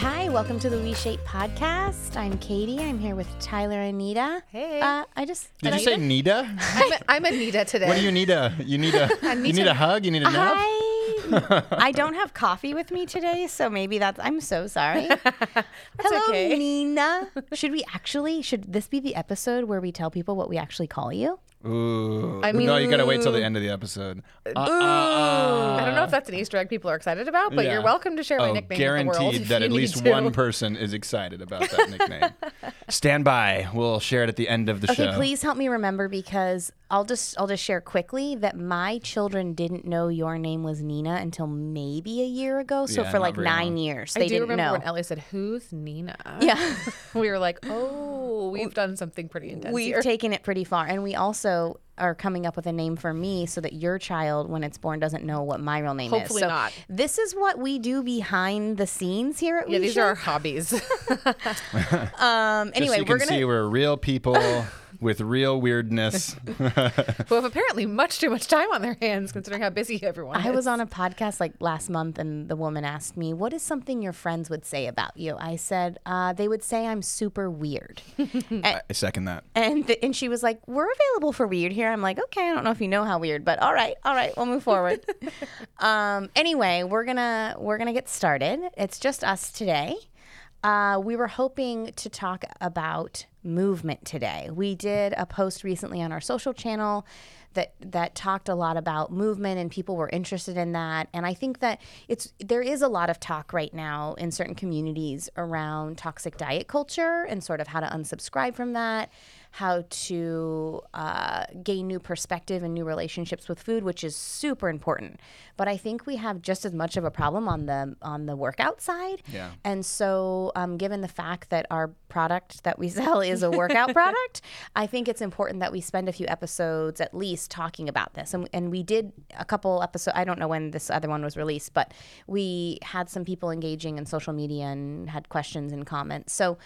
Hi, welcome to the WeShape podcast. I'm Katie. I'm here with Tyler and Nita. Hey. Did you say Nita? I'm Anita today. What do you need? You need a hug? You need a nap? I don't have coffee with me today, so maybe I'm so sorry. Hello, okay. Nina. Should this be the episode where we tell people what we actually call you? Ooh. I mean, no, you gotta wait till the end of the episode. I don't know if that's an Easter egg people are excited about, but you're welcome to share my nickname. Guaranteed that at least one person is excited about that nickname. Stand by. We'll share it at the end of the show. Okay, please help me remember, because I'll just share quickly that my children didn't know your name was Nina until maybe a year ago. So for like 9 years, they didn't know. I do remember when Ellie said, "Who's Nina?" Yeah, we were like, "Oh, we've done something pretty intense. We've taken it pretty far," and we also are coming up with a name for me so that your child, when it's born, doesn't know what my real name is. Hopefully not. This is what we do behind the scenes here at WeShape. Yeah, these are our hobbies. Anyway, see we're real people with real weirdness. Who have apparently much too much time on their hands, considering how busy everyone is. I was on a podcast like last month, and the woman asked me, "What is something your friends would say about you?" I said, "They would say I'm super weird." I second that. And she was like, "We're available for weird here." I'm like, okay, I don't know if you know how weird, but all right, we'll move forward. Anyway, we're gonna get started. It's just us today. We were hoping to talk about movement today. We did a post recently on our social channel that talked a lot about movement, and people were interested in that. And I think that there is a lot of talk right now in certain communities around toxic diet culture and sort of how to unsubscribe from that, how to gain new perspective and new relationships with food, which is super important. But I think we have just as much of a problem on the workout side. Yeah. And so given the fact that our product that we sell is a workout product, I think it's important that we spend a few episodes at least talking about this. And we did a couple episodes. I don't know when this other one was released, but we had some people engaging in social media and had questions and comments. So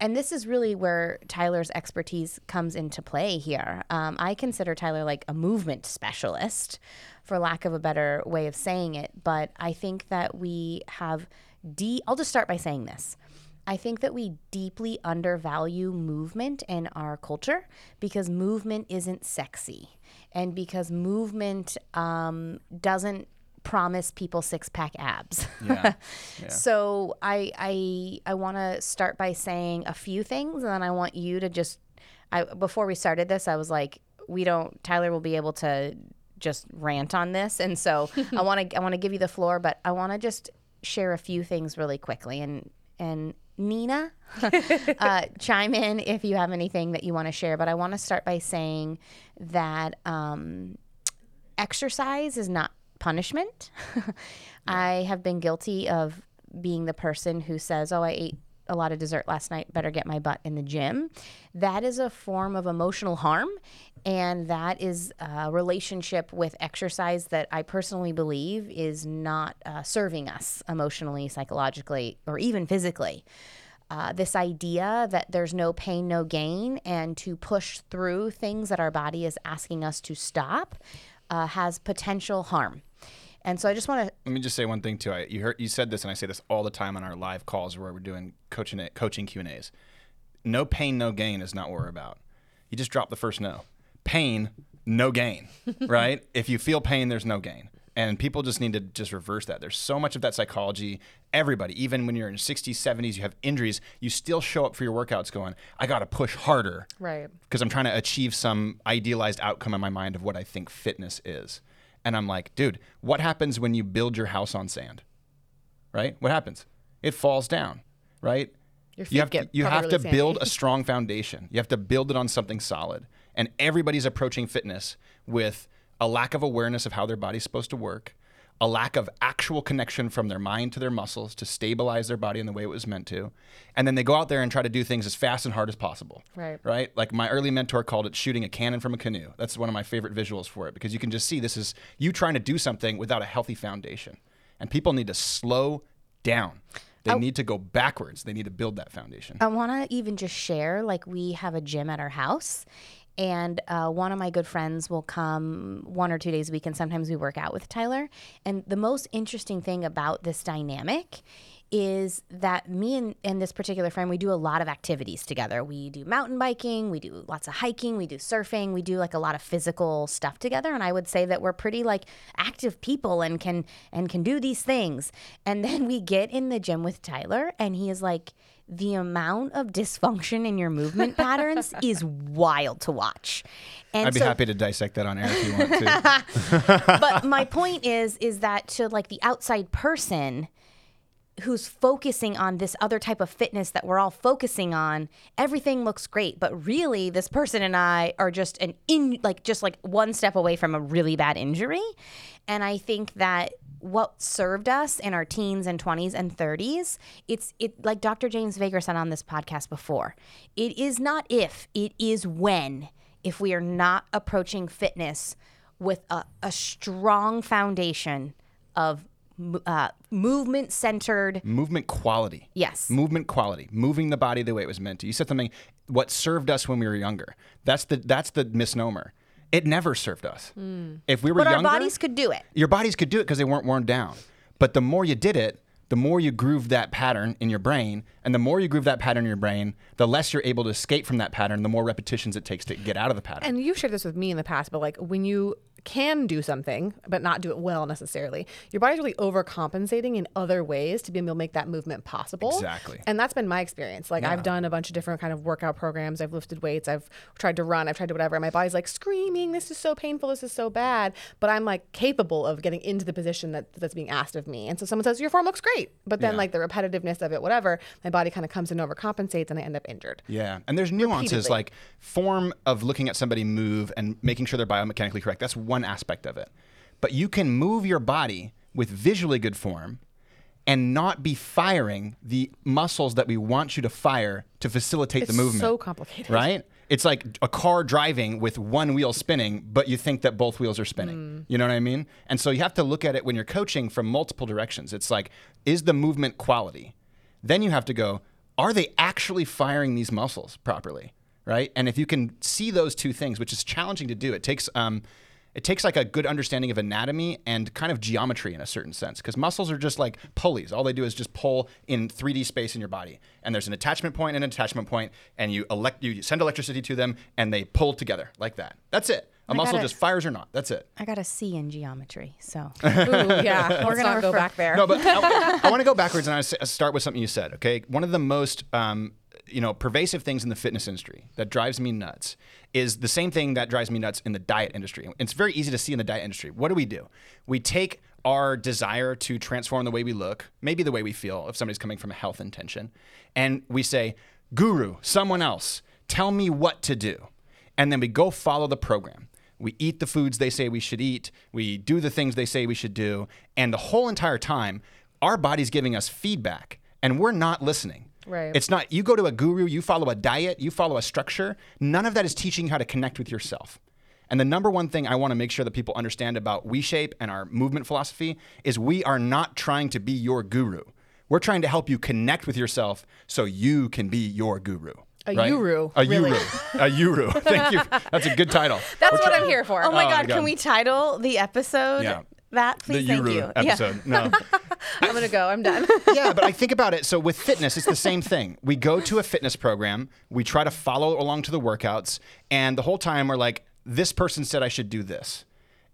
and this is really where Tyler's expertise comes into play here. I consider Tyler like a movement specialist, for lack of a better way of saying it. But I think that we have I'll just start by saying this. I think that we deeply undervalue movement in our culture because movement isn't sexy, and because movement doesn't promise people six-pack abs. Yeah. So I want to start by saying a few things, and then I want you to before we started this, I was like, Tyler will be able to just rant on this, and so I want to give you the floor, but I want to just share a few things really quickly, and Nina, chime in if you have anything that you want to share. But I want to start by saying that exercise is not punishment. Yeah. I have been guilty of being the person who says, "Oh, I ate a lot of dessert last night, better get my butt in the gym." That is a form of emotional harm, and that is a relationship with exercise that I personally believe is not serving us emotionally, psychologically, or even physically. This idea that there's no pain, no gain, and to push through things that our body is asking us to stop has potential harm. And so I just want to let me just say one thing too. You said this, and I say this all the time on our live calls where we're doing coaching Q&As. No pain, no gain is not what we're about. You just drop the first no. Pain, no gain, right? If you feel pain, there's no gain. And people just need to just reverse that. There's so much of that psychology. Everybody, even when you're in 60s, 70s, you have injuries, you still show up for your workouts going, "I got to push harder." Right. Because I'm trying to achieve some idealized outcome in my mind of what I think fitness is. And I'm like, dude, what happens when you build your house on sand, right? What happens? It falls down, right? You have to build a strong foundation. You have to build it on something solid. And everybody's approaching fitness with a lack of awareness of how their body's supposed to work, a lack of actual connection from their mind to their muscles to stabilize their body in the way it was meant to. And then they go out there and try to do things as fast and hard as possible. Right? Like my early mentor called it shooting a cannon from a canoe. That's one of my favorite visuals for it, because you can just see this is you trying to do something without a healthy foundation. And people need to slow down. They need to go backwards. They need to build that foundation. I want to even just share, like, we have a gym at our house. And one of my good friends will come 1 or 2 days a week, and sometimes we work out with Tyler. And the most interesting thing about this dynamic is that me and this particular friend, we do a lot of activities together. We do mountain biking, we do lots of hiking, we do surfing, we do like a lot of physical stuff together. And I would say that we're pretty like active people and can do these things. And then we get in the gym with Tyler and he is like, the amount of dysfunction in your movement patterns is wild to watch. And I'd be happy to dissect that on air if you want to. But my point is that to like the outside person who's focusing on this other type of fitness that we're all focusing on, everything looks great, but really this person and I are just like one step away from a really bad injury. And I think that what served us in our teens and 20s and 30s, it's like Dr. James Vager said on this podcast before, it is not if, it is when, if we are not approaching fitness with a strong foundation of movement-centered. Movement quality. Yes. Movement quality. Moving the body the way it was meant to. You said something, what served us when we were younger. That's the misnomer. It never served us. Mm. If we were younger. But our bodies could do it. Your bodies could do it because they weren't worn down. But the more you did it, the more you groove that pattern in your brain, and the more you groove that pattern in your brain, the less you're able to escape from that pattern, the more repetitions it takes to get out of the pattern. And you've shared this with me in the past, but like when you can do something, but not do it well necessarily, your body's really overcompensating in other ways to be able to make that movement possible. Exactly. And that's been my experience. Like, yeah. I've done a bunch of different kind of workout programs. I've lifted weights. I've tried to run. I've tried to whatever. And my body's like screaming, this is so painful. This is so bad. But I'm like capable of getting into the position that's being asked of me. And so someone says, your form looks great. But then like the repetitiveness of it, whatever, my body kind of comes in, overcompensates, and I end up injured. Yeah. And there's nuances repeatedly. Like form of looking at somebody move and making sure they're biomechanically correct. That's one aspect of it. But you can move your body with visually good form and not be firing the muscles that we want you to fire to facilitate the movement. It's so complicated. Right? It's like a car driving with one wheel spinning, but you think that both wheels are spinning. Mm. You know what I mean? And so you have to look at it when you're coaching from multiple directions. It's like, is the movement quality? Then you have to go, are they actually firing these muscles properly, right? And if you can see those two things, which is challenging to do, it takes like a good understanding of anatomy and kind of geometry in a certain sense, because muscles are just like pulleys. All they do is just pull in 3D space in your body. And there's an attachment point and an attachment point, and you send electricity to them, and they pull together like that. That's it. A muscle just fires or not. That's it. I got a C in geometry, so. Ooh, yeah. We're going to go back there. No, but I want to go backwards, and I start with something you said, okay? One of the most pervasive things in the fitness industry that drives me nuts is the same thing that drives me nuts in the diet industry. It's very easy to see in the diet industry. What do? We take our desire to transform the way we look, maybe the way we feel, if somebody's coming from a health intention, and we say, guru, someone else, tell me what to do. And then we go follow the program. We eat the foods they say we should eat. We do the things they say we should do. And the whole entire time, our body's giving us feedback, and we're not listening. Right. It's not, you go to a guru, you follow a diet, you follow a structure. None of that is teaching you how to connect with yourself. And the number one thing I want to make sure that people understand about WeShape and our movement philosophy is we are not trying to be your guru. We're trying to help you connect with yourself so you can be your guru. A guru. Thank you. That's a good title. That's what I'm here for. Oh my God. Can we title the episode? Yeah. That, please, thank you. The episode. Yeah. No. I'm going to go. I'm done. Yeah, but I think about it. So with fitness, it's the same thing. We go to a fitness program. We try to follow along to the workouts. And the whole time we're like, this person said I should do this.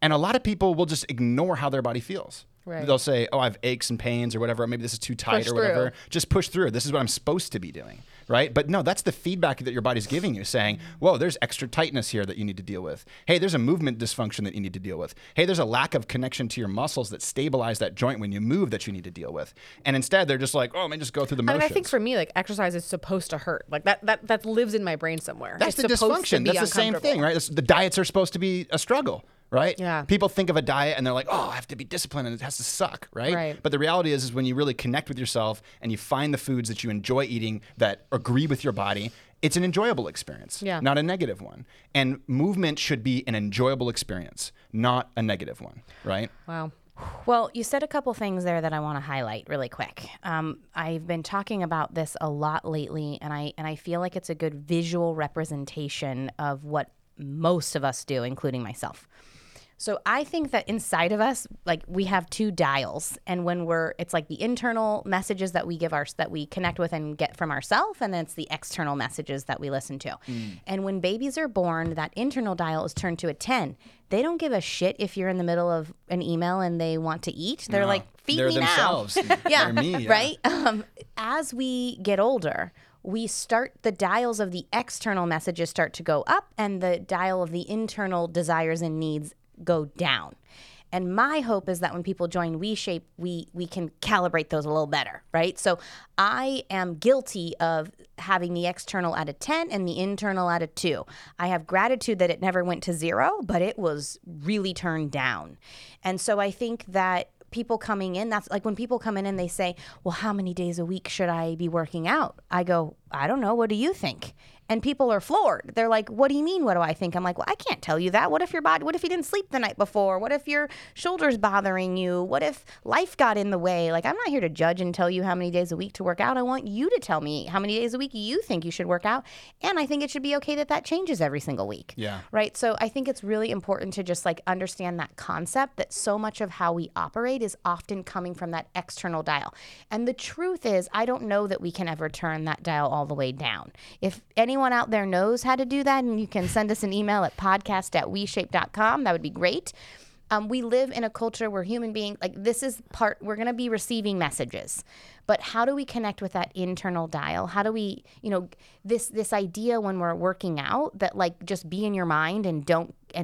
And a lot of people will just ignore how their body feels. Right. They'll say, oh, I have aches and pains or whatever. Or maybe this is too tight or whatever. Just push through. This is what I'm supposed to be doing. Right? But no, that's the feedback that your body's giving you, saying, whoa, there's extra tightness here that you need to deal with. Hey, there's a movement dysfunction that you need to deal with. Hey, there's a lack of connection to your muscles that stabilize that joint when you move that you need to deal with. And instead, they're just like, oh, man, just go through the motions. And I think for me, like, exercise is supposed to hurt. Like, that lives in my brain somewhere. That's the dysfunction. That's the same thing, right? The diets are supposed to be a struggle. Right? Yeah. People think of a diet and they're like, oh, I have to be disciplined and it has to suck, right? But the reality is when you really connect with yourself and you find the foods that you enjoy eating that agree with your body, it's an enjoyable experience, not a negative one. And movement should be an enjoyable experience, not a negative one, right? Wow. Well, you said a couple things there that I want to highlight really quick. I've been talking about this a lot lately, and I feel like it's a good visual representation of what most of us do, including myself. So I think that inside of us, like, we have two dials, and when it's like the internal messages that we give that we connect with and get from ourselves, and then it's the external messages that we listen to. Mm. And when babies are born, that internal dial is turned to a 10. They don't give a shit if you're in the middle of an email and they want to eat. They're like, feed me now. Yeah, me, right? As we get older, we start, the dials of the external messages start to go up, and the dial of the internal desires and needs go down. And my hope is that when people join WeShape, we can calibrate those a little better, right? So I am guilty of having the external at a 10 and the internal at a 2. I have gratitude that it never went to 0, but it was really turned down. And so I think that people coming in, that's like when people come in and they say, well, how many days a week should I be working out? I go, I don't know. What do you think? And people are floored. They're like, what do you mean? What do I think? I'm like, well, I can't tell you that. What if you didn't sleep the night before? What if your shoulder's bothering you? What if life got in the way? Like, I'm not here to judge and tell you how many days a week to work out. I want you to tell me how many days a week you think you should work out. And I think it should be okay that changes every single week. Yeah. Right? So I think it's really important to just like understand that concept that so much of how we operate is often coming from that external dial. And the truth is, I don't know that we can ever turn that dial all the way down. If anyone out there knows how to do that, and you can send us an email at podcast@weshape.com. That would be great. We live in a culture where human beings, like, this is part, we're going to be receiving messages, but how do we connect with that internal dial? How do we, this idea when we're working out that like just be in your mind and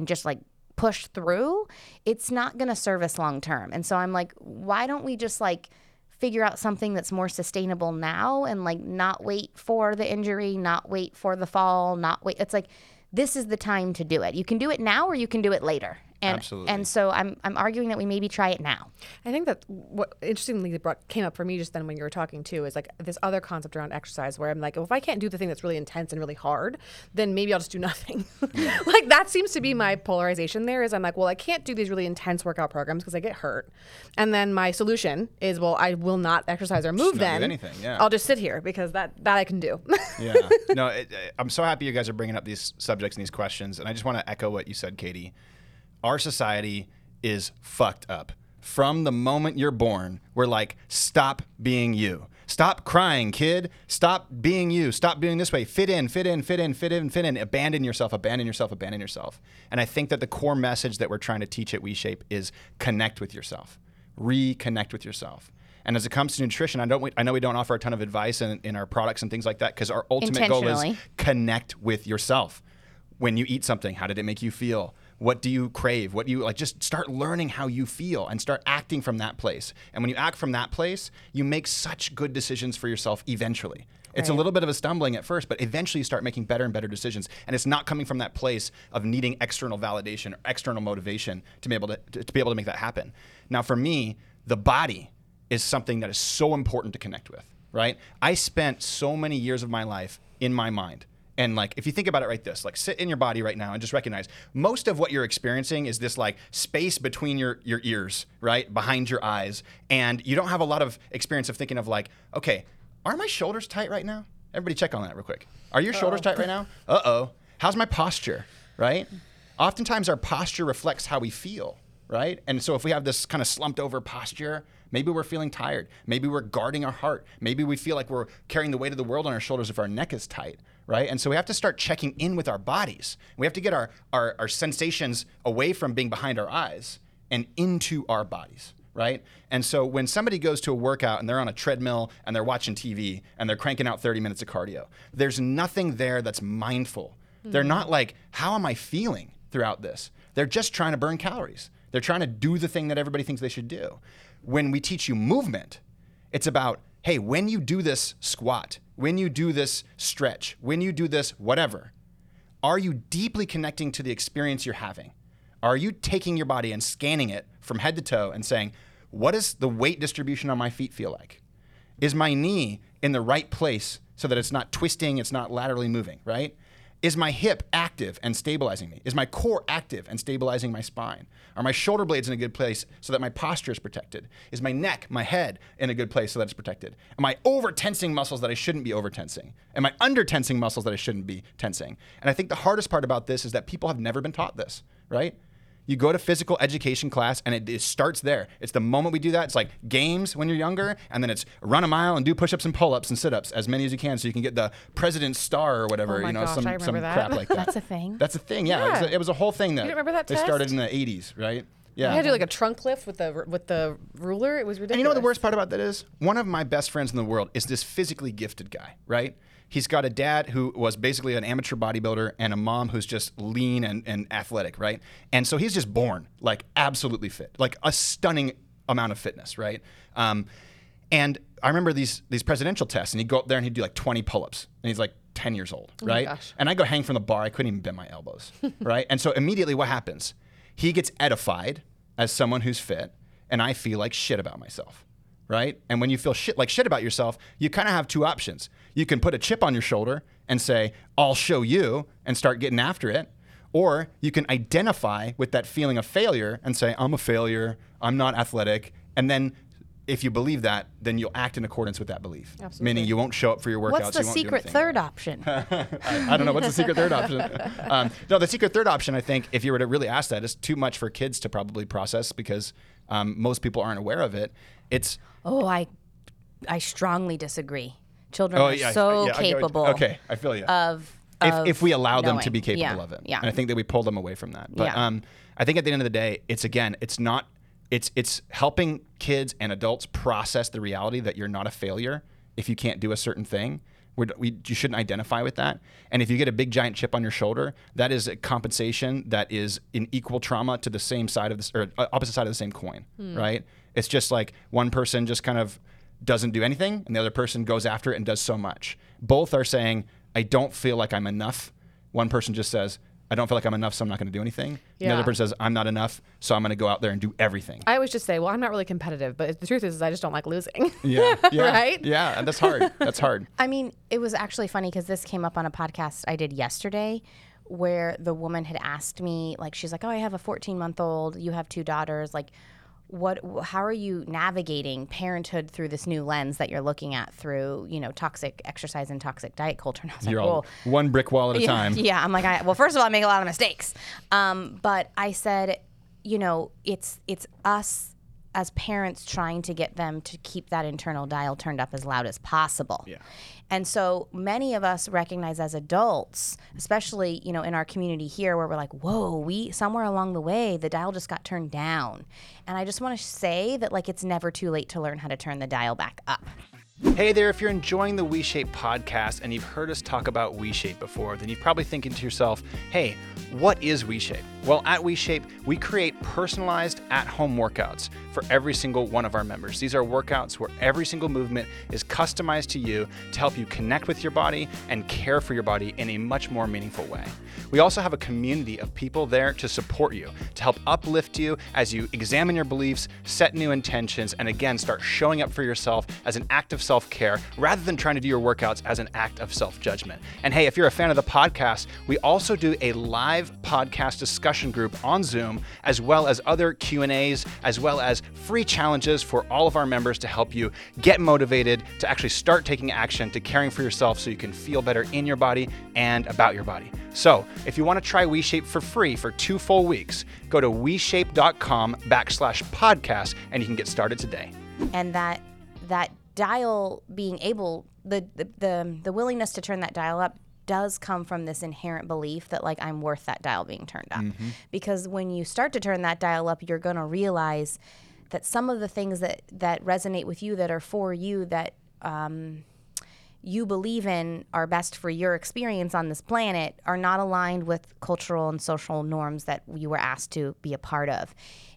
just like push through, it's not going to serve us long term. And so I'm like, why don't we just like figure out something that's more sustainable now and like not wait for the injury, not wait for the fall, not wait. It's like, this is the time to do it. You can do it now or you can do it later. And, absolutely. And so I'm arguing that we maybe try it now. I think that what interestingly came up for me just then when you were talking too is like this other concept around exercise where I'm like, well, if I can't do the thing that's really intense and really hard, then maybe I'll just do nothing. Like that seems to be my polarization there is I'm like, well, I can't do these really intense workout programs because I get hurt. And then my solution is, well, I will not exercise or move then. Anything, yeah. I'll just sit here because that I can do. Yeah. No, I'm so happy you guys are bringing up these subjects and these questions. And I just want to echo what you said, Katie. Our society is fucked up. From the moment you're born, we're like, stop being you. Stop crying, kid. Stop being you. Stop being this way. Fit in, fit in, fit in, fit in, fit in. Abandon yourself, abandon yourself, abandon yourself. And I think that the core message that we're trying to teach at WeShape is connect with yourself. Reconnect with yourself. And as it comes to nutrition, I know we don't offer a ton of advice in our products and things like that because our ultimate goal is connect with yourself. When you eat something, how did it make you feel? What do you crave? What do you like? Just start learning how you feel and start acting from that place. And when you act from that place, you make such good decisions for yourself eventually. Right. It's a little bit of a stumbling at first, but eventually you start making better and better decisions. And it's not coming from that place of needing external validation or external motivation to be able to make that happen. Now, for me, the body is something that is so important to connect with, right? I spent so many years of my life in my mind. And like, if you think about it right this, like sit in your body right now and just recognize most of what you're experiencing is this like space between your ears, right? Behind your eyes. And you don't have a lot of experience of thinking of like, okay, are my shoulders tight right now? Everybody check on that real quick. Are your shoulders tight right now? Uh-oh. How's my posture, right? Oftentimes our posture reflects how we feel, right? And so if we have this kind of slumped over posture, maybe we're feeling tired. Maybe we're guarding our heart. Maybe we feel like we're carrying the weight of the world on our shoulders if our neck is tight. Right? And so we have to start checking in with our bodies. We have to get our sensations away from being behind our eyes and into our bodies, right? And so when somebody goes to a workout and they're on a treadmill and they're watching TV and they're cranking out 30 minutes of cardio, there's nothing there that's mindful. Mm-hmm. They're not like, how am I feeling throughout this? They're just trying to burn calories. They're trying to do the thing that everybody thinks they should do. When we teach you movement, it's about, hey, when you do this squat, when you do this stretch, when you do this whatever, are you deeply connecting to the experience you're having? Are you taking your body and scanning it from head to toe and saying, what does the weight distribution on my feet feel like? Is my knee in the right place so that it's not twisting, it's not laterally moving, right? Is my hip active and stabilizing me? Is my core active and stabilizing my spine? Are my shoulder blades in a good place so that my posture is protected? Is my neck, my head in a good place so that it's protected? Am I over-tensing muscles that I shouldn't be over-tensing? Am I under-tensing muscles that I shouldn't be tensing? And I think the hardest part about this is that people have never been taught this, right? You go to physical education class, and it starts there. It's the moment we do that. It's like games when you're younger, and then it's run a mile and do push-ups and pull-ups and sit-ups, as many as you can, so you can get the President's Star or whatever, some crap like that. That's a thing. That's a thing, yeah. It was a whole thing that you remember that they test? Started in the 80s, right? Yeah. I had to do like a trunk lift with the ruler. It was ridiculous. And you know what the worst part about that is? One of my best friends in the world is this physically gifted guy, right? He's got a dad who was basically an amateur bodybuilder and a mom who's just lean and athletic, right? And so he's just born, like, absolutely fit, like a stunning amount of fitness, right? And I remember these presidential tests, and he'd go up there and he'd do like 20 pull-ups, and he's like 10 years old, right? Oh my gosh. And I go hang from the bar. I couldn't even bend my elbows, right? And so immediately what happens? He gets edified as someone who's fit, and I feel like shit about myself. Right? And when you feel like shit about yourself, you kind of have two options. You can put a chip on your shoulder and say, I'll show you, and start getting after it. Or you can identify with that feeling of failure and say, I'm a failure, I'm not athletic. And then if you believe that, then you'll act in accordance with that belief. Absolutely. Meaning you won't show up for your workouts. What's the secret third option? I don't know. What's the secret third option? No, the secret third option, I think, if you were to really ask that, is too much for kids to probably process because most people aren't aware of it. It's... Oh, I strongly disagree. Children are so capable. Okay, I feel you. If we allow them to be capable of it, and I think that we pull them away from that. But I think at the end of the day, it's helping kids and adults process the reality that you're not a failure if you can't do a certain thing. You shouldn't identify with that. And if you get a big giant chip on your shoulder, that is a compensation that is an equal trauma to the same side of this or opposite side of the same coin, right? It's just like one person just kind of doesn't do anything and the other person goes after it and does so much. Both are saying, I don't feel like I'm enough. One person just says, I don't feel like I'm enough, so I'm not going to do anything. Yeah. The other person says, I'm not enough, so I'm going to go out there and do everything. I always just say, well, I'm not really competitive, but the truth is I just don't like losing. Yeah. Right? Yeah, and that's hard. I mean, it was actually funny because this came up on a podcast I did yesterday where the woman had asked me, like, she's like, oh, I have a 14-month-old, you have two daughters, like, how are you navigating parenthood through this new lens that you're looking at through, toxic exercise and toxic diet culture? And I was one brick wall at a time. Yeah. I'm like, first of all, I make a lot of mistakes. But I said, it's us as parents trying to get them to keep that internal dial turned up as loud as possible. Yeah. And so many of us recognize as adults, especially, in our community here where we're like, whoa, somewhere along the way, the dial just got turned down. And I just want to say that it's never too late to learn how to turn the dial back up. Hey there, if you're enjoying the WeShape podcast and you've heard us talk about WeShape before, then you're probably thinking to yourself, hey, what is WeShape? Well, at WeShape, we create personalized at-home workouts for every single one of our members. These are workouts where every single movement is customized to you to help you connect with your body and care for your body in a much more meaningful way. We also have a community of people there to support you, to help uplift you as you examine your beliefs, set new intentions, and again, start showing up for yourself as an act of self-care rather than trying to do your workouts as an act of self-judgment. And hey, if you're a fan of the podcast, we also do a live podcast discussion group on Zoom, as well as other Q&As, as well as free challenges for all of our members to help you get motivated to actually start taking action to caring for yourself so you can feel better in your body and about your body. So if you want to try WeShape for free for 2 full weeks, go to weshape.com/podcast and you can get started today. And that dial being able, the willingness to turn that dial up does come from this inherent belief that I'm worth that dial being turned up. Mm-hmm. Because when you start to turn that dial up, you're going to realize that some of the things that resonate with you, that are for you, that you believe in are best for your experience on this planet, are not aligned with cultural and social norms that you were asked to be a part of.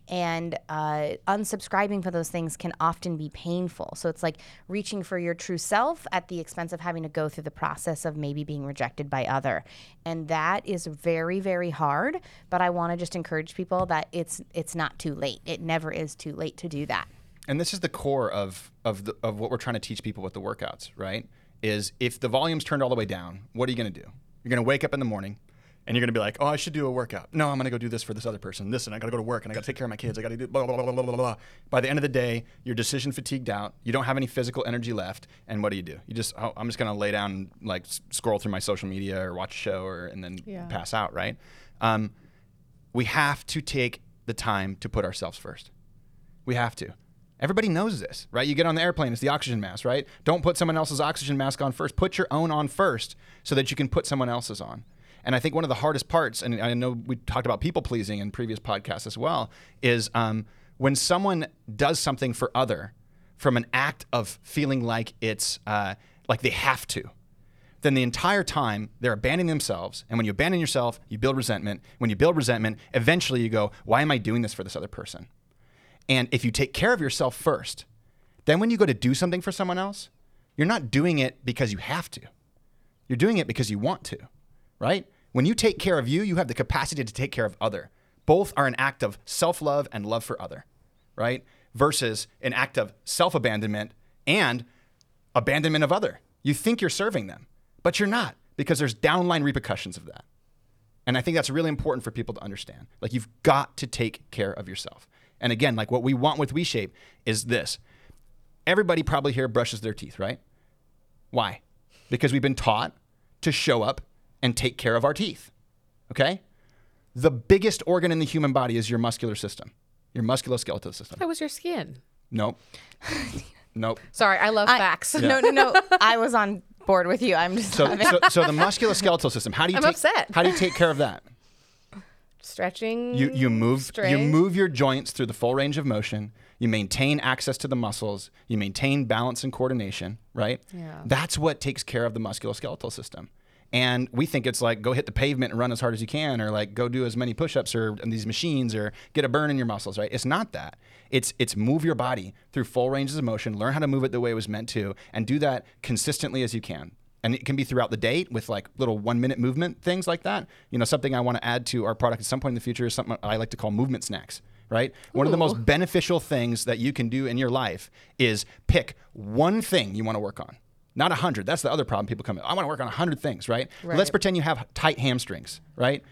And unsubscribing for those things can often be painful. So it's like reaching for your true self at the expense of having to go through the process of maybe being rejected by other. And that is very, very hard. But I want to just encourage people that it's not too late. It never is too late to do that. And this is the core of what we're trying to teach people with the workouts, right? Is if the volume's turned all the way down, what are you going to do? You're going to wake up in the morning. And you're going to be like, oh, I should do a workout. No, I'm going to go do this for this other person, this, and I got to go to work, and I got to take care of my kids. I got to do blah, blah, blah, blah, blah, blah. By the end of the day, you're decision fatigued out. You don't have any physical energy left. And what do? You just, I'm just going to lay down and scroll through my social media or watch a show and then pass out, right? We have to take the time to put ourselves first. We have to. Everybody knows this, right? You get on the airplane, it's the oxygen mask, right? Don't put someone else's oxygen mask on first. Put your own on first so that you can put someone else's on. And I think one of the hardest parts, and I know we talked about people pleasing in previous podcasts as well, is when someone does something for other from an act of feeling like it's like they have to, then the entire time they're abandoning themselves. And when you abandon yourself, you build resentment. When you build resentment, eventually you go, why am I doing this for this other person? And if you take care of yourself first, then when you go to do something for someone else, you're not doing it because you have to. You're doing it because you want to, right? When you take care of you, you have the capacity to take care of other. Both are an act of self-love and love for other, right? Versus an act of self-abandonment and abandonment of other. You think you're serving them, but you're not, because there's downline repercussions of that. And I think that's really important for people to understand. Like, you've got to take care of yourself. And again, like, what we want with WeShape is this. Everybody probably here brushes their teeth, right? Why? Because we've been taught to show up and take care of our teeth, okay? The biggest organ in the human body is your muscular system, your musculoskeletal system. That was your skin. Nope. Nope. Sorry, I love facts. Yeah. No. I was on board with you. I'm just so the musculoskeletal system. How do you take care of that? Stretching. You move your joints through the full range of motion. You maintain access to the muscles. You maintain balance and coordination, right? Yeah. That's what takes care of the musculoskeletal system. And we think it's like, go hit the pavement and run as hard as you can, or like go do as many push-ups or these machines or get a burn in your muscles, right? It's not that. It's move your body through full ranges of motion, learn how to move it the way it was meant to, and do that consistently as you can. And it can be throughout the day with like little 1-minute movement, things like that. You know, something I want to add to our product at some point in the future is something I like to call movement snacks, right? Ooh. One of the most beneficial things that you can do in your life is pick one thing you want to work on. Not 100. That's the other problem people come in. I want to work on 100 things, right? Let's pretend you have tight hamstrings, right?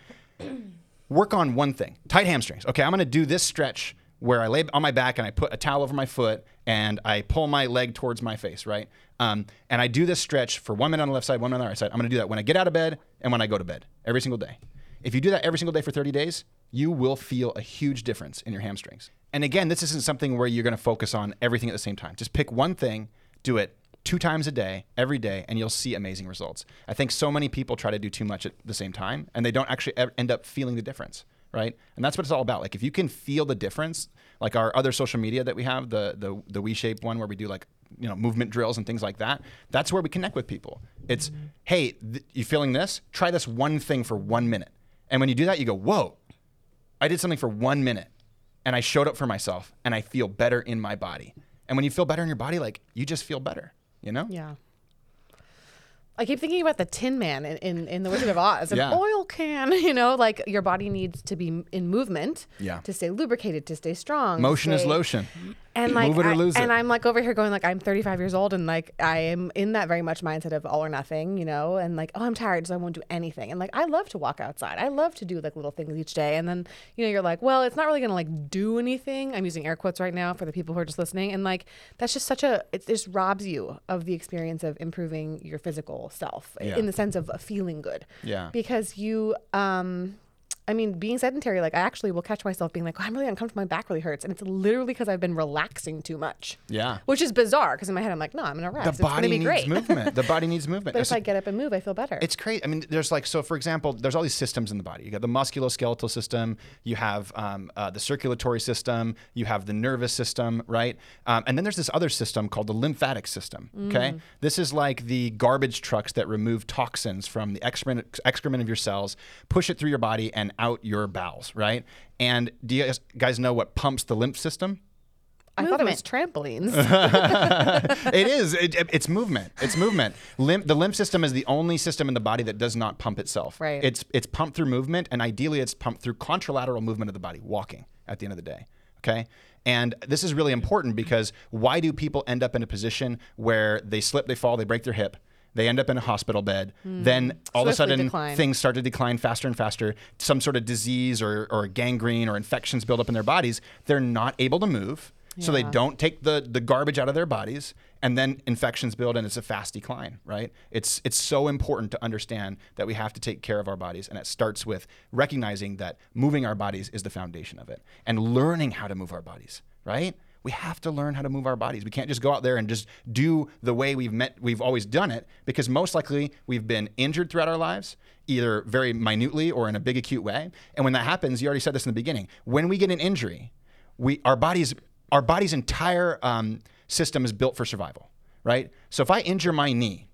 Work on one thing. Tight hamstrings. Okay, I'm going to do this stretch where I lay on my back and I put a towel over my foot and I pull my leg towards my face, right? And I do this stretch for 1 minute on the left side, 1 minute on the right side. I'm going to do that when I get out of bed and when I go to bed every single day. If you do that every single day for 30 days, you will feel a huge difference in your hamstrings. And again, this isn't something where you're going to focus on everything at the same time. Just pick one thing, do it 2 times a day, every day, and you'll see amazing results. I think so many people try to do too much at the same time, and they don't actually end up feeling the difference, right? And that's what it's all about. Like, if you can feel the difference, like our other social media that we have, the WeShape one where we do like, you know, movement drills and things like that, that's where we connect with people. It's, hey, you feeling this? Try this one thing for 1 minute. And when you do that, you go, whoa, I did something for 1 minute, and I showed up for myself, and I feel better in my body. And when you feel better in your body, like, you just feel better. You know? Yeah. I keep thinking about the Tin Man in The Wizard of Oz. An oil can, you know, like your body needs to be in movement to stay lubricated, to stay strong. Motion is lotion. And like, move it or lose it. And I'm like over here going like, I'm 35 years old and like I am in that very much mindset of all or nothing, you know, and like, oh, I'm tired, so I won't do anything. And like, I love to walk outside. I love to do like little things each day. And then, you know, you're like, well, it's not really going to like do anything. I'm using air quotes right now for the people who are just listening. And like, that's just it just robs you of the experience of improving your physical self in the sense of feeling good. Yeah. Because you, I mean, being sedentary, like I actually will catch myself being like, oh, I'm really uncomfortable. My back really hurts. And it's literally because I've been relaxing too much. Yeah. Which is bizarre because in my head I'm like, no, I'm going to rest. It's going to be great. The body needs movement. But if I get up and move, I feel better. It's crazy. I mean, there's like, so for example, there's all these systems in the body. You got the musculoskeletal system. You have the circulatory system. You have the nervous system, right? And then there's this other system called the lymphatic system, okay? This is like the garbage trucks that remove toxins from the excrement of your cells, push it through your body and out your bowels, right? And do you guys know what pumps the lymph system? I thought it was trampolines. It is. It's movement. It's movement. The lymph system is the only system in the body that does not pump itself. Right. It's pumped through movement, and ideally it's pumped through contralateral movement of the body, walking at the end of the day, okay? And this is really important because why do people end up in a position where they slip, they fall, they break their hip? They end up in a hospital bed. Then all of a sudden things start to decline faster and faster. Some sort of disease or gangrene or infections build up in their bodies. They're not able to move. So they don't take the garbage out of their bodies, and then infections build, and it's a fast decline, right? It's so important to understand that we have to take care of our bodies, and it starts with recognizing that moving our bodies is the foundation of it, and learning how to move our bodies, right? We have to learn how to move our bodies. We can't just go out there and just do the way we've always done it, because most likely we've been injured throughout our lives, either very minutely or in a big acute way. And when that happens, you already said this in the beginning, when we get an injury, our body's entire system is built for survival, right? So if I injure my knee,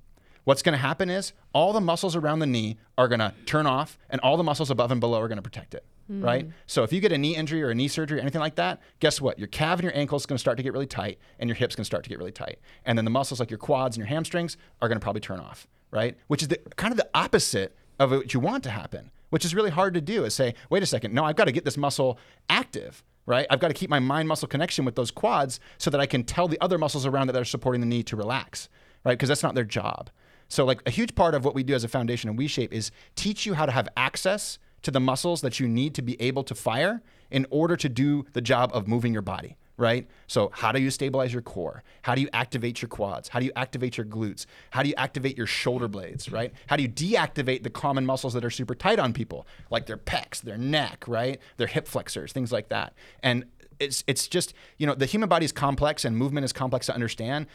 what's gonna happen is all the muscles around the knee are gonna turn off, and all the muscles above and below are gonna protect it, right? So if you get a knee injury or a knee surgery or anything like that, guess what? Your calf and your ankle's gonna start to get really tight, and your hip's gonna start to get really tight. And then the muscles like your quads and your hamstrings are gonna probably turn off, right? Which is kind of the opposite of what you want to happen, which is really hard to do, is say, wait a second, no, I've gotta get this muscle active, right? I've got to keep my mind-muscle connection with those quads so that I can tell the other muscles around that are supporting the knee to relax, right? Because that's not their job. So like a huge part of what we do as a foundation in WeShape is teach you how to have access to the muscles that you need to be able to fire in order to do the job of moving your body, right? So how do you stabilize your core? How do you activate your quads? How do you activate your glutes? How do you activate your shoulder blades, right? How do you deactivate the common muscles that are super tight on people, like their pecs, their neck, right? Their hip flexors, things like that. And it's just, you know, the human body is complex and movement is complex to understand,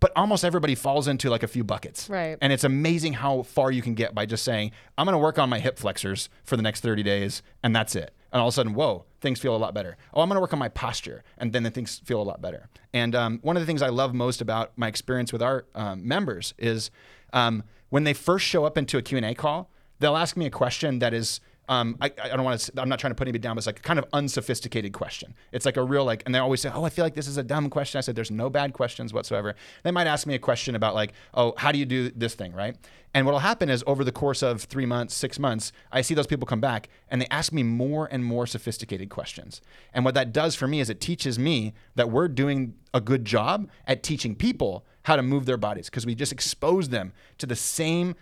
but almost everybody falls into like a few buckets. Right. And it's amazing how far you can get by just saying, I'm gonna work on my hip flexors for the next 30 days, and that's it. And all of a sudden, whoa, things feel a lot better. Oh, I'm gonna work on my posture, and then the things feel a lot better. And one of the things I love most about my experience with our members is when they first show up into a Q&A call, they'll ask me a question that is, I don't want to, I'm not trying to put anybody down, but it's like a kind of unsophisticated question. It's like a real like, and they always say, oh, I feel like this is a dumb question. I said, there's no bad questions whatsoever. They might ask me a question about like, oh, how do you do this thing, right? And what'll happen is over the course of 3 months, 6 months, I see those people come back and they ask me more and more sophisticated questions. And what that does for me is it teaches me that we're doing a good job at teaching people how to move their bodies, because we just expose them to the same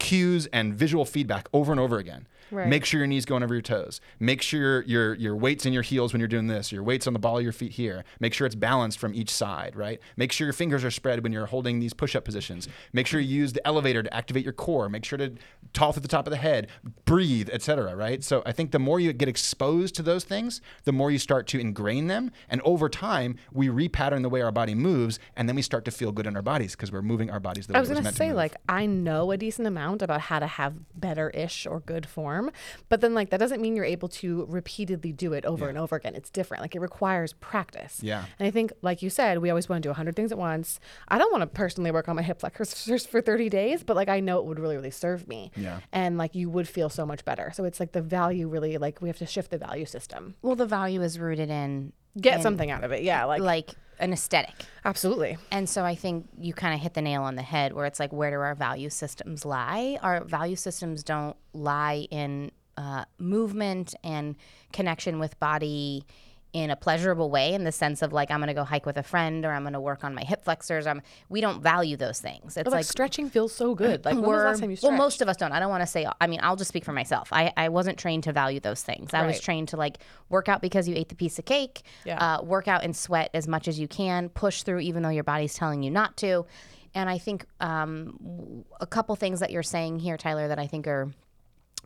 cues and visual feedback over and over again. Right. Make sure your knees go over your toes. Make sure your weight's in your heels when you're doing this. Your weight's on the ball of your feet here. Make sure it's balanced from each side, right? Make sure your fingers are spread when you're holding these push-up positions. Make sure you use the elevator to activate your core. Make sure to tall through the top of the head. Breathe, etc. Right? So I think the more you get exposed to those things, the more you start to ingrain them. And over time, we repattern the way our body moves, and then we start to feel good in our bodies because we're moving our bodies the way it was meant to move. I was going to say, like, I know a decent amount about how to have better-ish or good form, but then like that doesn't mean you're able to repeatedly do it over and over again. It's different. Like it requires practice. Yeah. And I think, like you said, we always want to do 100 things at once. I don't want to personally work on my hip flexors for 30 days, but like I know it would really, really serve me. Yeah. And like you would feel so much better. So it's like the value really, like we have to shift the value system. Well, the value is rooted in something out of it. Yeah. Like an aesthetic. Absolutely. And so I think you kind of hit the nail on the head where it's like, where do our value systems lie? Our value systems don't lie in movement and connection with body in a pleasurable way, in the sense of like, I'm going to go hike with a friend, or I'm going to work on my hip flexors. We don't value those things. It's like stretching feels so good. Like when was the last time you stretched? Well, most of us don't. I don't want to say, I mean, I'll just speak for myself. I wasn't trained to value those things. I was trained to like work out because you ate the piece of cake, work out and sweat as much as you can, push through even though your body's telling you not to. And I think a couple things that you're saying here, Tyler, that I think are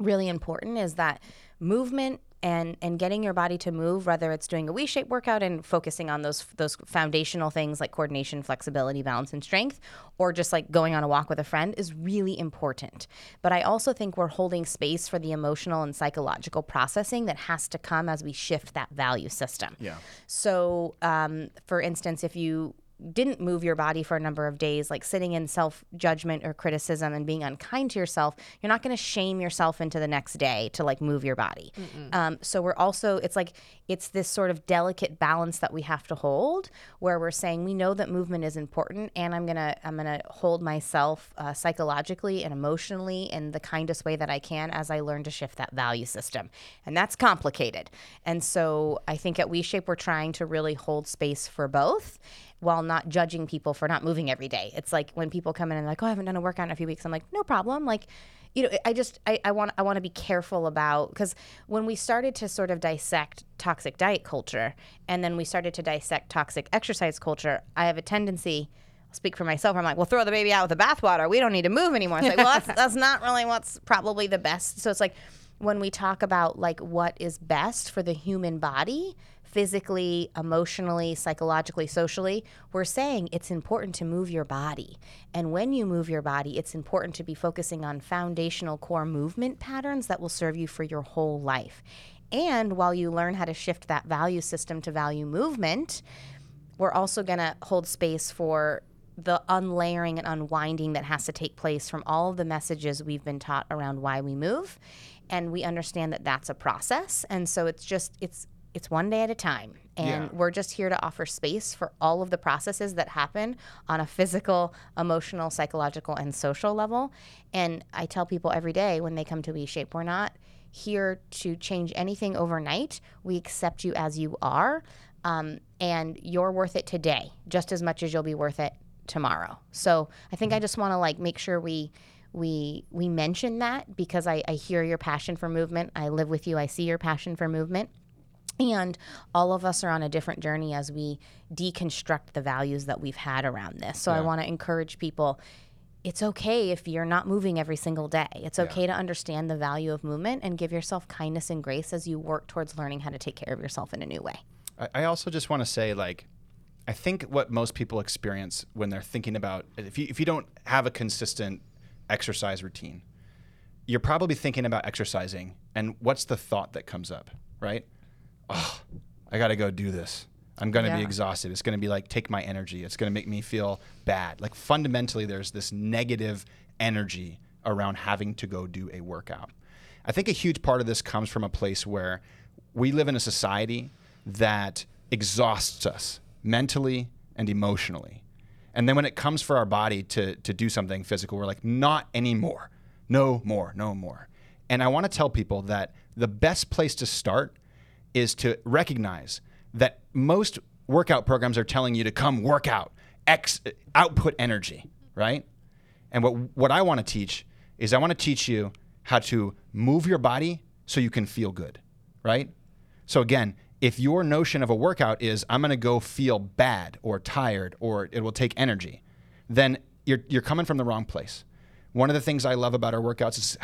really important is that movement and getting your body to move, whether it's doing a WeShape workout and focusing on those foundational things like coordination, flexibility, balance, and strength, or just like going on a walk with a friend, is really important. But I also think we're holding space for the emotional and psychological processing that has to come as we shift that value system. Yeah. So, for instance, if you didn't move your body for a number of days, like sitting in self-judgment or criticism and being unkind to yourself, you're not going to shame yourself into the next day to like move your body. So we're also, it's like, it's this sort of delicate balance that we have to hold, where we're saying we know that movement is important, and I'm gonna hold myself psychologically and emotionally in the kindest way that I can as I learn to shift that value system. And that's complicated. And so I think at WeShape, we're trying to really hold space for both. while not judging people for not moving every day. It's like when people come in and like, oh, I haven't done a workout in a few weeks. I'm like, no problem. Like, you know, I want to be careful about, because when we started to sort of dissect toxic diet culture, and then we started to dissect toxic exercise culture, I have a tendency, I'll speak for myself, I'm like, well, throw the baby out with the bathwater. We don't need to move anymore. It's like, well, that's not really what's probably the best. So it's like, when we talk about like what is best for the human body, physically, emotionally, psychologically, socially, we're saying it's important to move your body. And when you move your body, it's important to be focusing on foundational core movement patterns that will serve you for your whole life. And while you learn how to shift that value system to value movement, we're also going to hold space for the unlayering and unwinding that has to take place from all of the messages we've been taught around why we move. And we understand that that's a process. And so it's just, it's one day at a time. And we're just here to offer space for all of the processes that happen on a physical, emotional, psychological, and social level. And I tell people every day when they come to WeShape, we're not here to change anything overnight. We accept you as you are. And you're worth it today, just as much as you'll be worth it tomorrow. So I think I just want to like make sure we mention that, because I hear your passion for movement. I live with you. I see your passion for movement. And all of us are on a different journey as we deconstruct the values that we've had around this. So I want to encourage people, it's okay if you're not moving every single day. It's okay to understand the value of movement and give yourself kindness and grace as you work towards learning how to take care of yourself in a new way. I also just want to say, like, I think what most people experience when they're thinking about, if you don't have a consistent exercise routine, you're probably thinking about exercising, and what's the thought that comes up, right? Oh, I got to go do this. I'm going to be exhausted. It's going to be like, take my energy. It's going to make me feel bad. Like fundamentally, there's this negative energy around having to go do a workout. I think a huge part of this comes from a place where we live in a society that exhausts us mentally and emotionally. And then when it comes for our body to do something physical, we're like, not anymore. No more, no more. And I want to tell people that the best place to start is to recognize that most workout programs are telling you to come work out, output energy, right? And what I want to teach is I want to teach you how to move your body so you can feel good, right? So again, if your notion of a workout is I'm going to go feel bad or tired or it will take energy, then you're coming from the wrong place. One of the things I love about our workouts is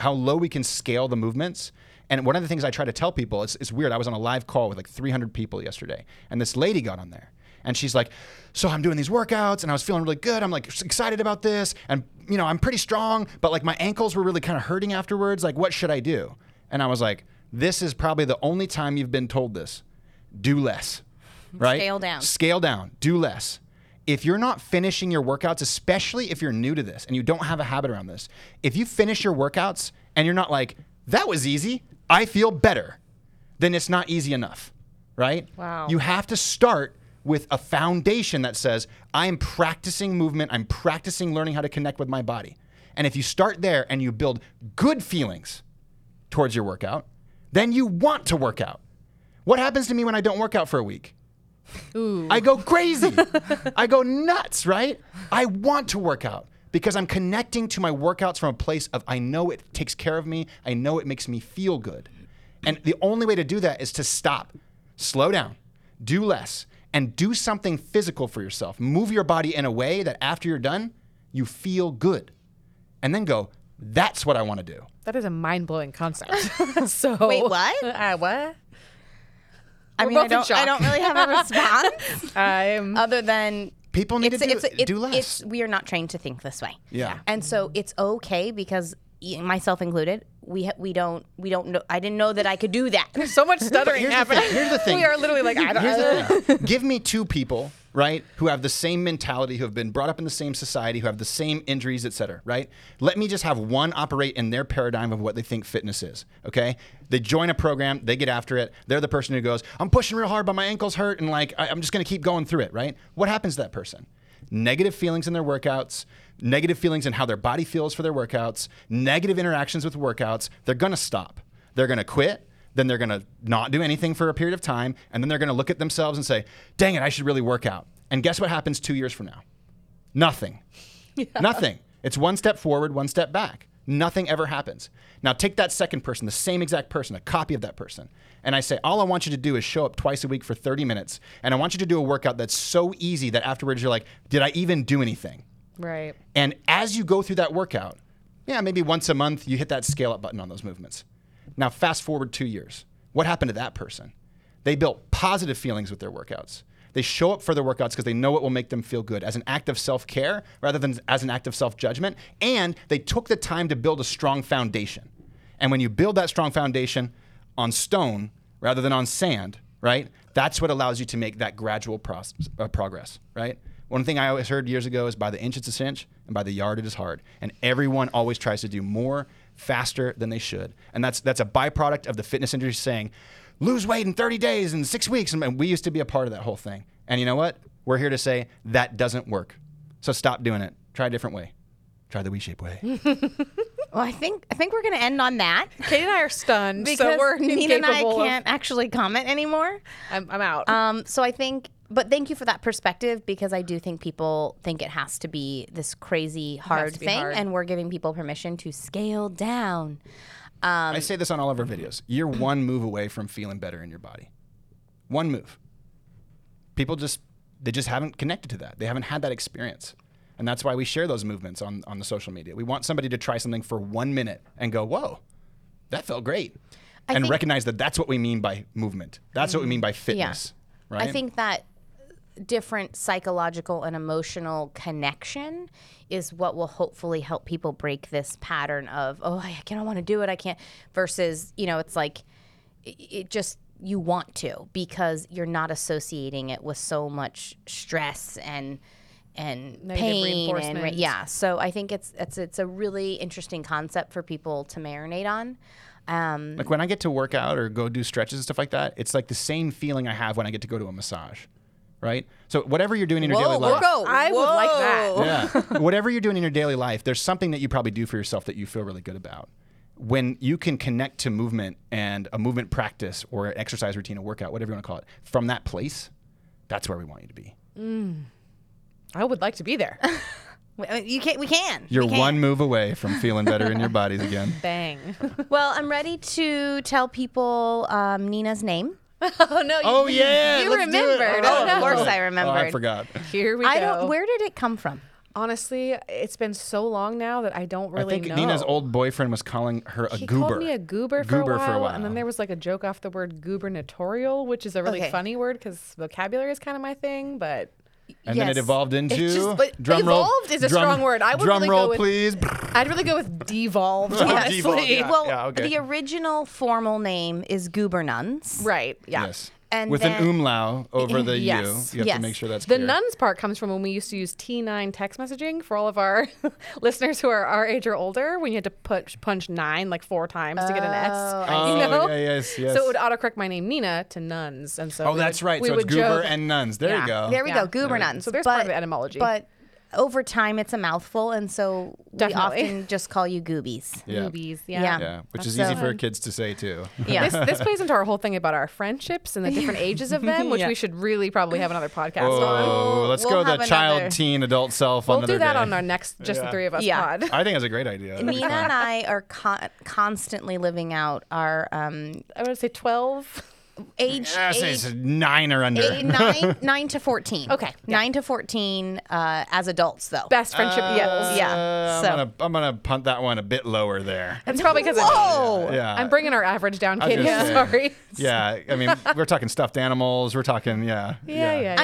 how low we can scale the movements. And one of the things I try to tell people, it's weird. I was on a live call with like 300 people yesterday, and this lady got on there, and she's like, so I'm doing these workouts, and I was feeling really good. I'm like excited about this, and you know I'm pretty strong, but like my ankles were really kind of hurting afterwards. Like, what should I do? And I was like, this is probably the only time you've been told this. Do less, right? Scale down. Scale down. Do less. If you're not finishing your workouts, especially if you're new to this and you don't have a habit around this, if you finish your workouts and you're not like, that was easy, I feel better, then it's not easy enough, right? Wow. You have to start with a foundation that says, I am practicing movement. I'm practicing learning how to connect with my body. And if you start there and you build good feelings towards your workout, then you want to work out. What happens to me when I don't work out for a week? Ooh. I go crazy. I go nuts, right? I want to work out because I'm connecting to my workouts from a place of I know it takes care of me. I know it makes me feel good. And the only way to do that is to stop, slow down, do less, and do something physical for yourself. Move your body in a way that after you're done, you feel good. And then go, that's what I want to do. That is a mind-blowing concept. So wait, what? What? I mean, I don't really have a response. Other than people need to do less. We are not trained to think this way. Yeah. And so it's okay because myself included, we don't know. I didn't know that I could do that. There's so much stuttering happening. Here's the thing. We are literally like, I don't know. Give me two people, right, who have the same mentality, who have been brought up in the same society, who have the same injuries, et cetera, right? Let me just have one operate in their paradigm of what they think fitness is, okay? They join a program, they get after it. They're the person who goes, I'm pushing real hard, but my ankles hurt, and like, I'm just gonna keep going through it, right? What happens to that person? Negative feelings in their workouts, negative feelings in how their body feels for their workouts, negative interactions with workouts. They're gonna stop. They're gonna quit. Then they're going to not do anything for a period of time, and then they're going to look at themselves and say, dang it, I should really work out. And guess what happens 2 years from now? Nothing. Yeah. Nothing. It's one step forward, one step back. Nothing ever happens. Now take that second person, the same exact person, a copy of that person, and I say, all I want you to do is show up twice a week for 30 minutes, and I want you to do a workout that's so easy that afterwards you're like, did I even do anything? Right. And as you go through that workout, yeah, maybe once a month, you hit that scale up button on those movements. Now fast forward 2 years. What happened to that person? They built positive feelings with their workouts. They show up for their workouts because they know it will make them feel good as an act of self-care rather than as an act of self-judgment. And they took the time to build a strong foundation. And when you build that strong foundation on stone rather than on sand, right, that's what allows you to make that gradual progress, right? One thing I always heard years ago is by the inch it's a cinch and by the yard it is hard. And everyone always tries to do more faster than they should. And that's a byproduct of the fitness industry saying, lose weight in 30 days and 6 weeks. And we used to be a part of that whole thing. And you know what? We're here to say that doesn't work. So stop doing it. Try a different way. Try the WeShape way. Well, I think we're going to end on that. Katie and I are stunned. Because so we're Nina and I can't actually comment anymore. I'm out. So I think, but thank you for that perspective, because I do think people think it has to be this crazy hard thing. Hard. And we're giving people permission to scale down. I say this on all of our videos. You're one move away from feeling better in your body. One move. People just haven't connected to that. They haven't had that experience. And that's why we share those movements on the social media. We want somebody to try something for 1 minute and go, whoa, that felt great. And recognize that that's what we mean by movement. That's what we mean by fitness. Yeah. Right? I think that different psychological and emotional connection is what will hopefully help people break this pattern of, oh, I don't want to do it, I can't, versus, you know, it's like it just, you want to, because you're not associating it with so much stress and pain and yeah. So I think it's a really interesting concept for people to marinate on. Like when I get to work out or go do stretches and stuff like that, it's like the same feeling I have when I get to go to a massage. Right? So whatever you're doing in your daily life. I would like that. Yeah. Whatever you're doing in your daily life, there's something that you probably do for yourself that you feel really good about. When you can connect to movement and a movement practice or an exercise routine, a workout, whatever you want to call it, from that place, that's where we want you to be. Mm. I would like to be there. We can. You're one move away from feeling better in your bodies again. Bang. Well, I'm ready to tell people Nina's name. Oh, no. Oh, yeah. You remembered. Oh, no. Of course I remembered. Oh, I forgot. Here we go. Where did it come from? Honestly, it's been so long now that I don't really know. I think Nina's old boyfriend was calling her a goober. He called me a goober for a while. And then there was like a joke off the word gubernatorial, which is a really funny word because vocabulary is kind of my thing, but... And then it evolved into drum roll is a strong word. I'd really go with devolved. Honestly. The original formal name is Gubernance. Right. Yeah. Yes. And with an umlaut over the U. You have to make sure that's clear. The nuns part comes from when we used to use T9 text messaging for all of our listeners who are our age or older, when you had to punch nine like four times to get an S. Yes. So it would autocorrect my name, Nina, to nuns. And so that's right. So it's goober and nuns. There you go. There we go. Goober nuns. So there's part of the etymology. But over time, it's a mouthful. And so we often just call you Goobies. Yeah. Goobies, yeah. Which is easy for kids to say, too. Yeah. This plays into our whole thing about our friendships and the different ages of them, which we should really probably have another podcast on. Oh, we'll go the child, teen, adult self on another day. We'll do that on our next Just the Three of Us pod. I think that's a great idea. Nina and I are constantly living out our, I would say 12... Age 9 or under. 9 to 14. Okay. 9 to 14 as adults, though. Best friendship goals. Yeah. So. I'm going to punt that one a bit lower there. That's probably because I'm bringing our average down, Katie. Sorry. Yeah. I mean, we're talking stuffed animals. We're talking, I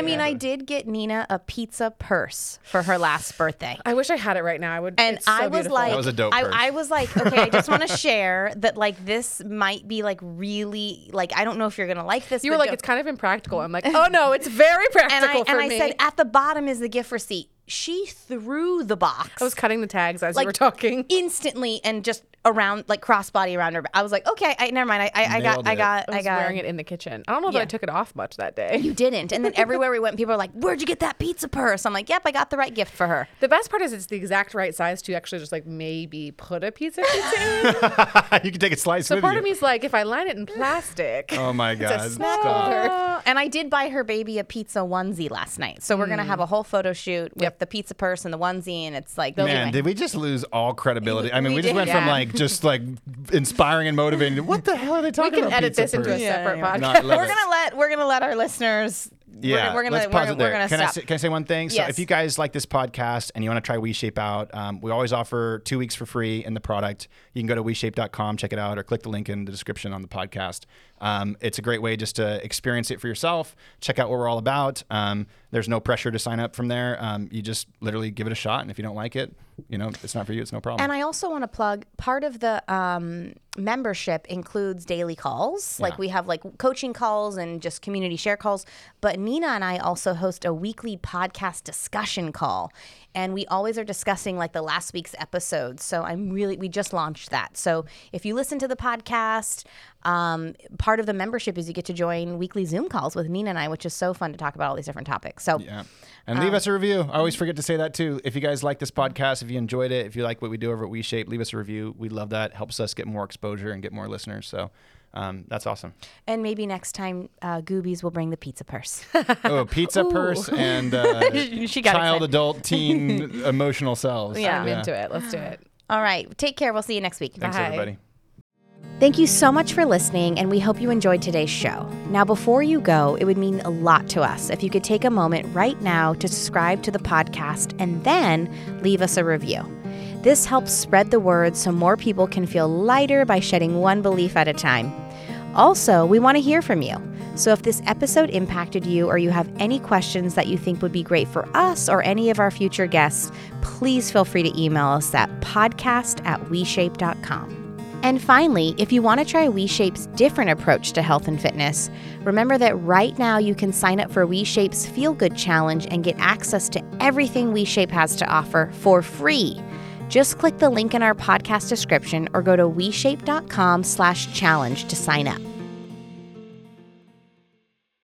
mean, I did get Nina a pizza purse for her last birthday. I wish I had it right now. I would. And it's so beautiful. That was a dope purse. I was like, okay, I just want to share that, like, this might be, like, really, like, I don't know if you're going to like this. You were like, it's kind of impractical. I'm like, oh no, it's very practical for me. And I said, at the bottom is the gift receipt. She threw the box. I was cutting the tags as you were talking. Instantly, and just around, like crossbody around her. I was like, okay, never mind. I was wearing it in the kitchen. I don't know that I took it off much that day. You didn't. And then everywhere we went, people are like, where'd you get that pizza purse? I'm like, yep, I got the right gift for her. The best part is it's the exact right size to actually just like maybe put a pizza in. You can take a slice with you. So part of me is like, if I line it in plastic. Oh my God. It's a snack. And I did buy her baby a pizza onesie last night. So we're going to have a whole photo shoot with the pizza purse and the onesie. And it's like, man, did we just lose all credibility? I mean, we just went from like, just like inspiring and motivating. What the hell are they talking about? We can edit this into a separate podcast. We're gonna let our listeners. Yeah, we're gonna stop. Can I say one thing? Yes. So if you guys like this podcast and you want to try WeShape out, we always offer 2 weeks for free in the product. You can go to weshape.com, check it out, or click the link in the description on the podcast. It's a great way just to experience it for yourself, check out what we're all about. There's no pressure to sign up from there. You just literally give it a shot, and if you don't like it, you know, it's not for you, it's no problem. And I also want to plug, part of the membership includes daily calls. Yeah. Like we have like coaching calls and just community share calls. But Nina and I also host a weekly podcast discussion call. And we always are discussing like the last week's episode. So we just launched that. So if you listen to the podcast, part of the membership is you get to join weekly Zoom calls with Nina and I, which is so fun to talk about all these different topics. So yeah. And leave us a review. I always forget to say that too. If you guys like this podcast, if you enjoyed it, if you like what we do over at WeShape, leave us a review. We love that. Helps us get more exposure and get more listeners. So that's awesome. And maybe next time Goobies will bring the pizza purse. Purse and she got child, excited. Adult, teen, emotional selves. Yeah. I'm into it. Let's do it. All right. Take care. We'll see you next week. Thanks, everybody. Thank you so much for listening, and we hope you enjoyed today's show. Now, before you go, it would mean a lot to us if you could take a moment right now to subscribe to the podcast and then leave us a review. This helps spread the word so more people can feel lighter by shedding one belief at a time. Also, we want to hear from you. So if this episode impacted you or you have any questions that you think would be great for us or any of our future guests, please feel free to email us at podcast@weshape.com. And finally, if you want to try WeShape's different approach to health and fitness, remember that right now you can sign up for WeShape's Feel Good Challenge and get access to everything WeShape has to offer for free. Just click the link in our podcast description or go to weshape.com/challenge to sign up.